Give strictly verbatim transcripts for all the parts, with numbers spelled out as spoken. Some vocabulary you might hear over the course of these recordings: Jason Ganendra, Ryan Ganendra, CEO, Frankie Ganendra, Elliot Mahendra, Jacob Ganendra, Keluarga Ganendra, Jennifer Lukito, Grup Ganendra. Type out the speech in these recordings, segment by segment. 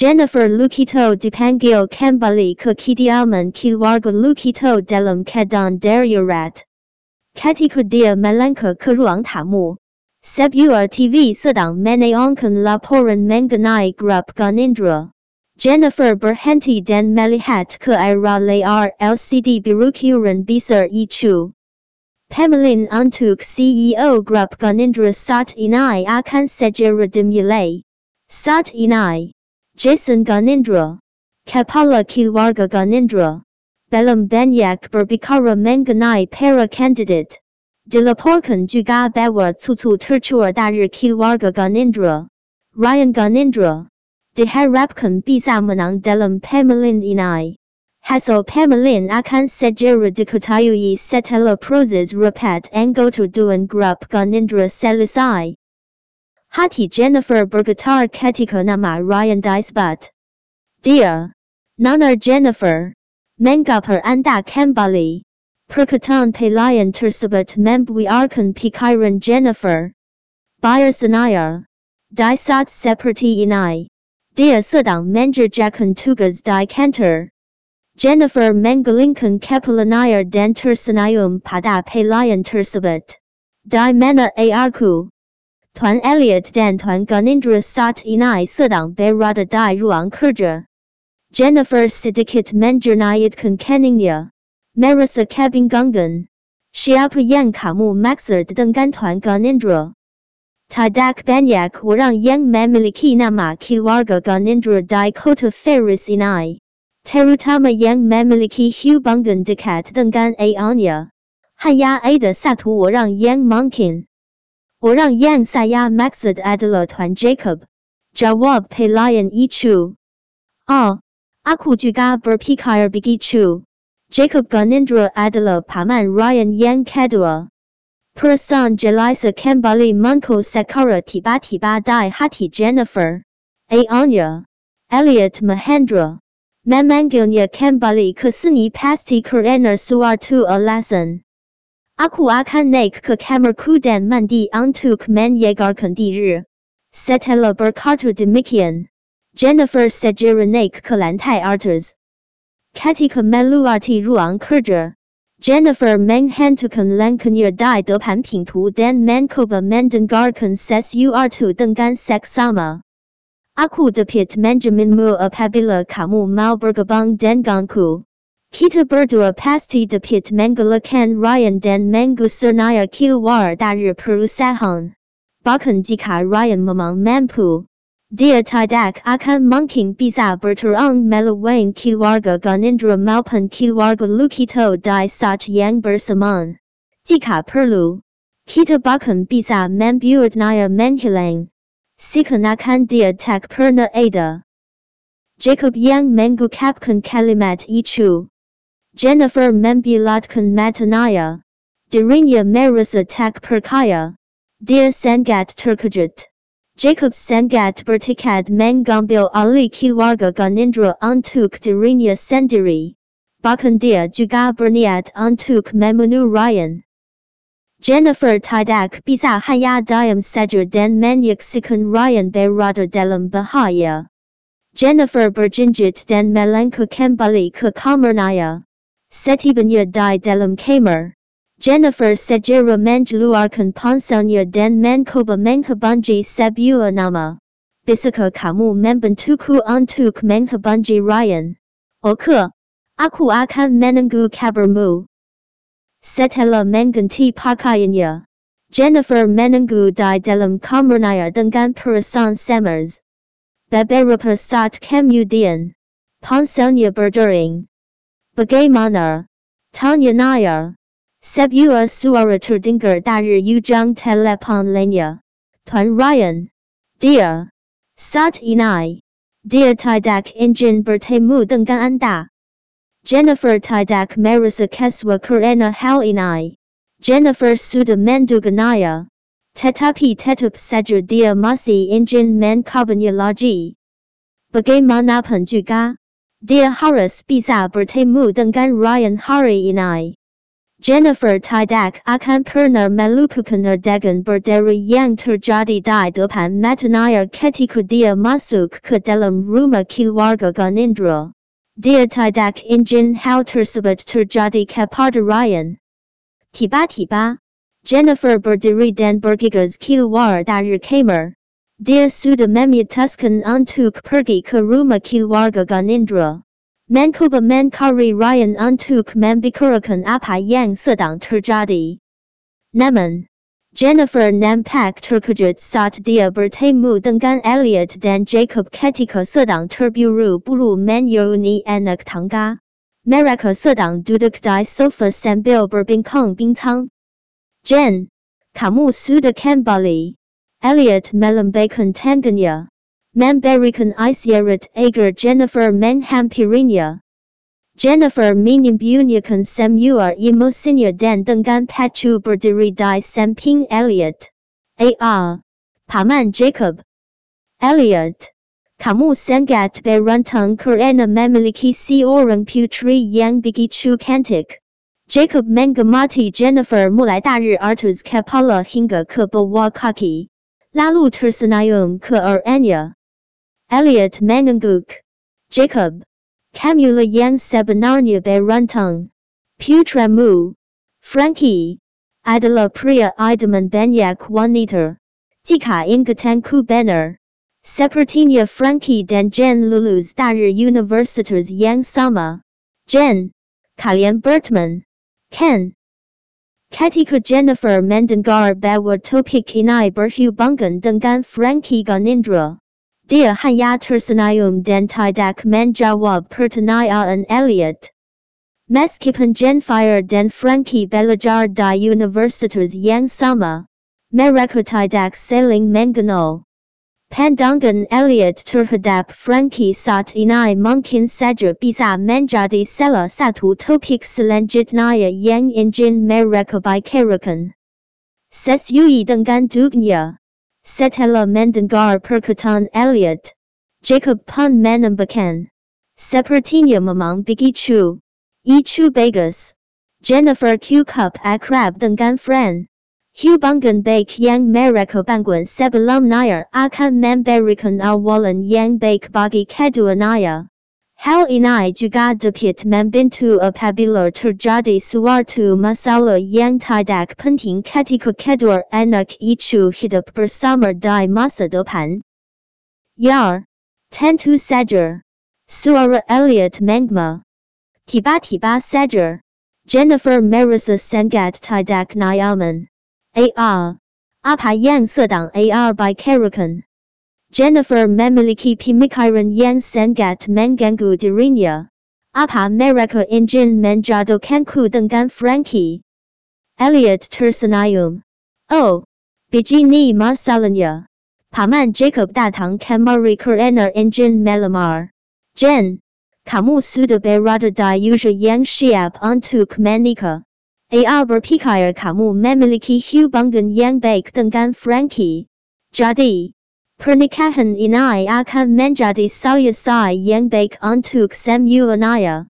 Jennifer Lukito dipanggil kembali ke kediaman keluarga Lukito dalam keadaan darurat. Ketika dia melangkah ke ruang tamu, sebuah T V sedang menayangkan laporan mengenai Grup Ganendra. Jennifer berhenti dan melihat ke arah layar L C D berukuran besar itu. Pemilihan untuk C E O Grup Ganendra saat ini akan segera dimulai. Saat ini, Jason Ganendra, Kepala Keluarga Ganendra, belum banyak berbicara mengenai para kandidat. Dilaporkan juga bahwa cucu tertua dari Keluarga Ganendra, Ryan Ganendra, diharapkan bisa menang dalam pemilihan ini. Hasil pemilihan akan segera diketahui setelah proses rapat anggota dewan Grup Ganendra selesai. Hati Jennifer bergetar ketika nama Ryan disebut. Dear Nana Jennifer, mengapa Anda kembali? Perkataan pelayan tersebut membuarkan pikiran Jennifer. Bayar senaya. Di saat seperti ini, dia sedang mengerjakan tugas di kantor. Jennifer menggelingkan kepala naya dan tersenyum pada pelayan tersebut. Di mana ayahku? Tuan Elliot dan Tuan Ganendra saat ini sedang berada di ruang kerja. Jennifer sedikit menjernihkan keningnya. Merasa kebingungan. Siapa yang kamu maksud dengan Tuan Ganendra? Tidak banyak orang yang memiliki nama Keluarga Ganendra di kota Paris ini, terutama yang memiliki hubungan dekat dengan ayahnya. Hanya ada satu orang yang mungkin. Orang yang saya maksud adalah Tuan Jacob. Jawab pelayan itu. Oh, aku juga berpikir begitu. Jacob Ganendra adalah paman Ryan yang kedua. Perasaan jelas kembali muncul secara tiba-tiba di hati Jennifer. Ayahnya, Elliot Mahendra, memanggilnya kembali ke sini pasti karena suatu alasan. Aku akan naik ke kamarku dan mandi untuk menyegarkan diri. Setelah berkata demikian, Jennifer segera naik ke lantai atas. Ketika meluarti ruang kerja, Jennifer menghentakkan langkahnya di depan pintu dan mencoba mendengarkan sesuatu dengan seksama. Aku dapat menjaminmu apabila kamu mau bergabung denganku. Kita berdua pasti dapat mengalahkan Ryan dan mengusirnya keluar dari perusahaan. Bahkan jika Ryan memang mampu, dia tidak akan mungkin bisa bertarung melawan Keluarga Ganendra maupun Keluarga Lukito di saat yang bersamaan. Jika perlu, kita bahkan bisa membuatnya menghilang, seakan-akan dia tak pernah ada. Jacob yang mengungkapkan kalimat itu. Jennifer membulatkan matanya. Dirinya merasa tak percaya. Dia sangat terkejut. Jacob sangat bertekad mengambil alih Keluarga Ganendra untuk dirinya sendiri. Bahkan dia juga berniat untuk membunuh Ryan. Jennifer tidak bisa hanya diam saja dan menyaksikan Ryan berada dalam bahaya. Jennifer berjanjit dan melangkah kembali ke kamarnya. Setibanya di dalam kamar, Jennifer segera mengeluarkan ponselnya dan mencoba menghabangi sebuah nama. Bisakah kamu membantuku untuk menghabangi Ryan? Oke, aku akan menunggu kabarmu. Setelah mengganti pakaiannya, Jennifer menunggu di dalam kamarnya dengan perasaan cemas. Beberapa saat kemudian, ponselnya berdering. Bagaimana? Tanya Naya. Sebuah suara terdengar dari ujung telepon lainnya. Tuan Ryan. Dear. Saat ini, dia tidak ingin bertemu dengan Anda. Jennifer tidak merasa kesal karena hal ini. Jennifer sudah menduganya. Tetapi tetap saja dia masih ingin mengkabarnya lagi. Bagaimanapun juga, dia harus bisa bertemu dengan Ryan hari ini. Jennifer tidak akan pernah melupakannya dengan berdiri yang terjadi di depan matanya ketika dia masuk ke dalam rumah keluarga Ganendra. Dia tidak ingin hal tersebut terjadi kepada Ryan. Tiba-tiba, Jennifer berdiri dan bergegas keluar dari kamar. Dia sudah memutuskan untuk pergi ke rumah keluarga Ganendra. Mencoba mencari Ryan untuk membicarakan apa yang sedang terjadi. Namun, Jennifer nampak terkejut saat dia bertemu dengan Elliot dan Jacob ketika sedang terburu-buru menyeuni anak tangga. Mereka sedang duduk di sofa sambil berbincang-bincang. "Jen, kamu sudah kembali." Elliot melambaikan tangannya, memberikan isyarat agar Jennifer menghampirinya. Jennifer menyembunyikan semua emosinya dan dengan pacu berdiri di samping Elliot. "Ah, Paman Jacob." "Elliot, kamu sangat beruntung karena memiliki seorang putri yang begitu cantik." Jacob mengamati Jennifer mulai dari atas kepala hingga ke bawah kaki, lalu tersenyum ke arahnya. Elliot mengangguk. "Jacob, kamulah yang sebenarnya beruntung. Putramu, Frankie, adalah pria idaman banyak wanita. Jika ingatanku benar, sepertinya Frankie dan Jen lulus dari universitas yang sama." "Jen, kalian berteman, kan?" Ketika Jennifer mendengar bahwa topik ini berhubungan dengan Frankie Ganendra, dia hanya tersenyum dan tidak menjawab pertanyaan Elliot. Meskipun Jennifer dan Frankie belajar di universitas yang sama, mereka tidak saling mengenal. Pandangan Elliot terhadap Frankie saat ini mungkin saja bisa menjadi salah satu topik selanjutnya yang ingin mereka bicarakan. Sesuai dengan dunia, setelah mendengar perkataan Elliot, Jacob pun menambahkan, "Sepertinya memang begitu. Itu bagus. Jennifer cukup akrab dengan Fran. Hubungan baik yang mereka bangun sebelumnya akan memberikan awalan yang baik bagi keduanya. Hal ini juga dapat membantu apabila terjadi suatu masalah yang tidak penting ketika kedua anak itu hidup bersama di masa depan." "Ya, tentu saja," suara Elliot menggema. Tiba-tiba saja, Jennifer merasa sangat tidak nyaman. "Ah, apa yang sedang ar bicarakan?" Jennifer memiliki pemikiran yang sangat mengganggu dirinya. "Apa mereka ingin menjodohkanku dengan Frankie?" Elliot tersenyum. "Oh, begini masalahnya. Paman Jacob datang kemari karena ingin melamar. Jen, kamu sudah berada di usia yang siap untuk menikah. Ar berpikir kamu memiliki hubungan yang baik dengan Frankie. Jadi, pernikahan ini akan menjadi selesai yang baik untuk semuanya."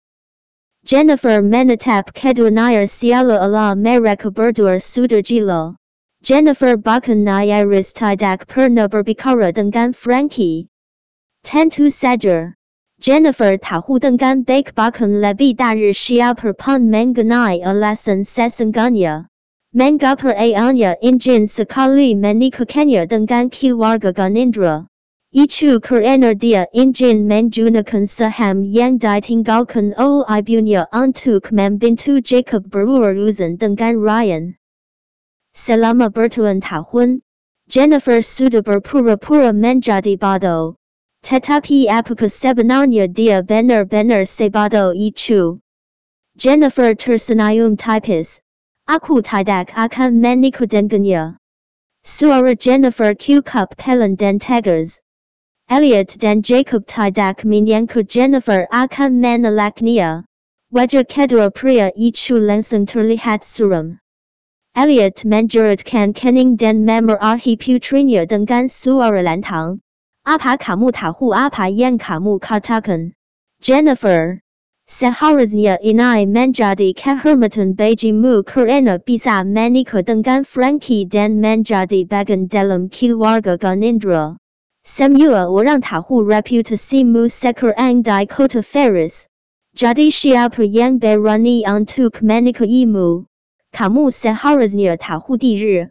Jennifer menatap keduanya seolah-olah mereka berdua sudah gila. Jennifer bahkan nyaris tidak pernah berbicara dengan Frankie. Tentu saja, Jennifer tahu dengan baik bahkan lebih dari siapa pun mengenai alasan sesungguhnya. Mengapaannya ingin sekali menikahkannya dengan keluarga Ganendra. Itu karena dia ingin menggunakan saham yang ditinggalkan oleh ibunya untuk membantu Jacob berurusan dengan Ryan. Selama bertahun tahun, Jennifer sudah berpura-pura menjadi bodoh. Tetapi apakah sebenarnya dia benar-benar sebodoh itu? Jennifer tersenyum tipis. "Aku tidak akan menikah dengannya." Suara Jennifer cukup pelan dan tegas. Elliot dan Jacob tidak menyangka Jennifer akan menolaknya. Wajah kedua pria itu langsung terlihat suram. Elliot menjeratkan kening dan memarahi putrinya dengan suara lantang. "Apa kamu tahu apa yang kamu katakan? Jennifer, Seharusnya ini menjadi kehormatan bagimu karena bisa menikahkan Frankie dan menjadi bagian dalam keluarga Ganendra. Semua orang tahu reputasimu sekarang di kota Paris. Jadi siapa yang berani untuk menikahimu? Kamu seharusnya tahu diri.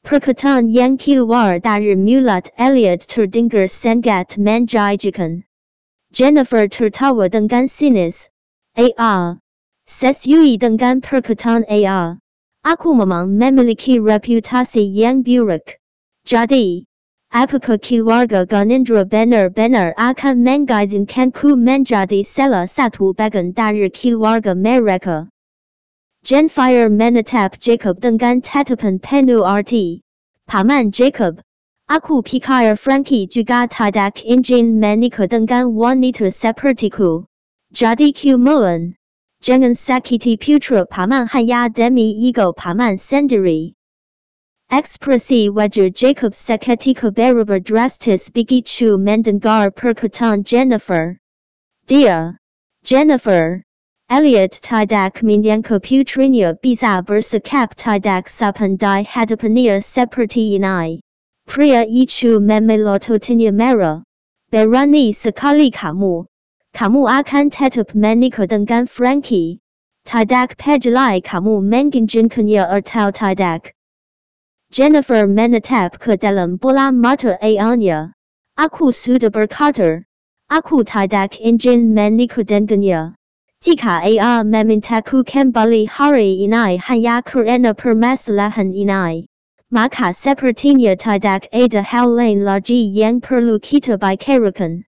Perkataan yang keluar dari mulut Elliot terdengar sangat menjijikan. Jennifer tertawa dengan sinis. A R. Sesuai dengan perkataan A R. Aku memang memiliki reputasi yang buruk. Jadi, apakah keluarga Ganendra benar-benar akan mengizinkanku menjadi salah satu bagian dari keluarga mereka? Jennifer menatap Jacob dengan tatapan penuh arti. Paman Jacob. Aku pikir Frankie juga tidak ingin menikah dengan wanita sepertiku. Jadi kemuan. Jangan sakiti putra paman hanya demi ego paman sendiri. Ekspresi wajah Jacob seketika berubah drastis begitu mendengar perkataan Jennifer. Dia. Jennifer. Elliot tidak menyangka putrinya bisa bersikap tidak sopan di hadapannya seperti ini. Pria itu memelototnya merah. Berani sekali kamu. Kamu akan tetap menikah dengan Frankie. Tidak peduli kamu menginginkannya atau tidak. Jennifer menatap ke dalam bola mata ayahnya. Aku sudah berkata. Aku tidak ingin menikah dengannya. Jika ayah memintaku kembali hari ini hanya karena permasalahan ini. Maka sepertinya tidak ada hal lain lagi yang perlu kita bicarakan.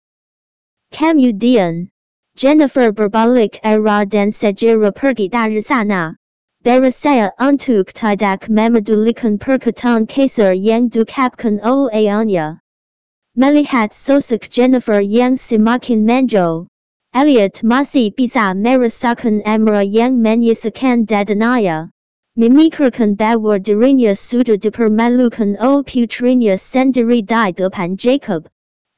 Kemudian, Jennifer berbalik arah dan segera pergi dari sana. Berusaha untuk tidak memedulikan perkataan kasar yang diucapkan oleh ayahnya. Melihat sosok Jennifer yang semakin menjauh, Elliot masih bisa merasakan amarah yang menyisihkan dadanya. Memikirkan bahwa dirinya sudah dipermalukan oleh putrinya sendiri di depan Jacob.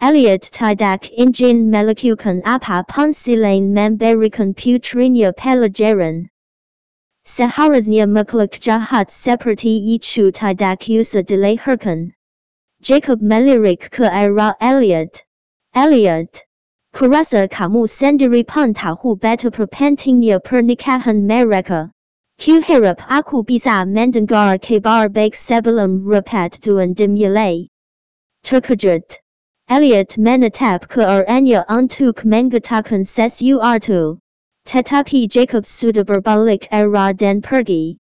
Elliot tidak ingin melakukan apapun selain memberikan putrinya pelajaran. Seharusnya makhluk jahat seperti itu tidak usah dilahirkan. Jacob melirik ke arah Elliot. Elliot. Kurasa kamu sendiri pun tahu betapa pentingnya pernikahan mereka. Kuharap aku bisa mendengar kabar baik sebelum rapat tuan dimulai. Terkejut. Elliot menatap ke arahnya untuk mengatakan sesuatu. Tetapi Jacob sudah berbalik arah dan pergi.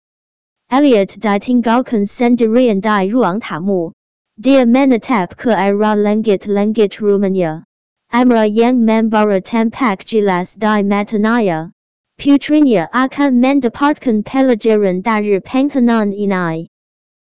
Elliot ditinggalkan sendirian di ruang tamu. Dia menatap ke arah langit-langit rumahnya. Amarah yang membara tampak jelas di matanya. Putrinya akan mendapatkan pelajaran dari penghinaan ini.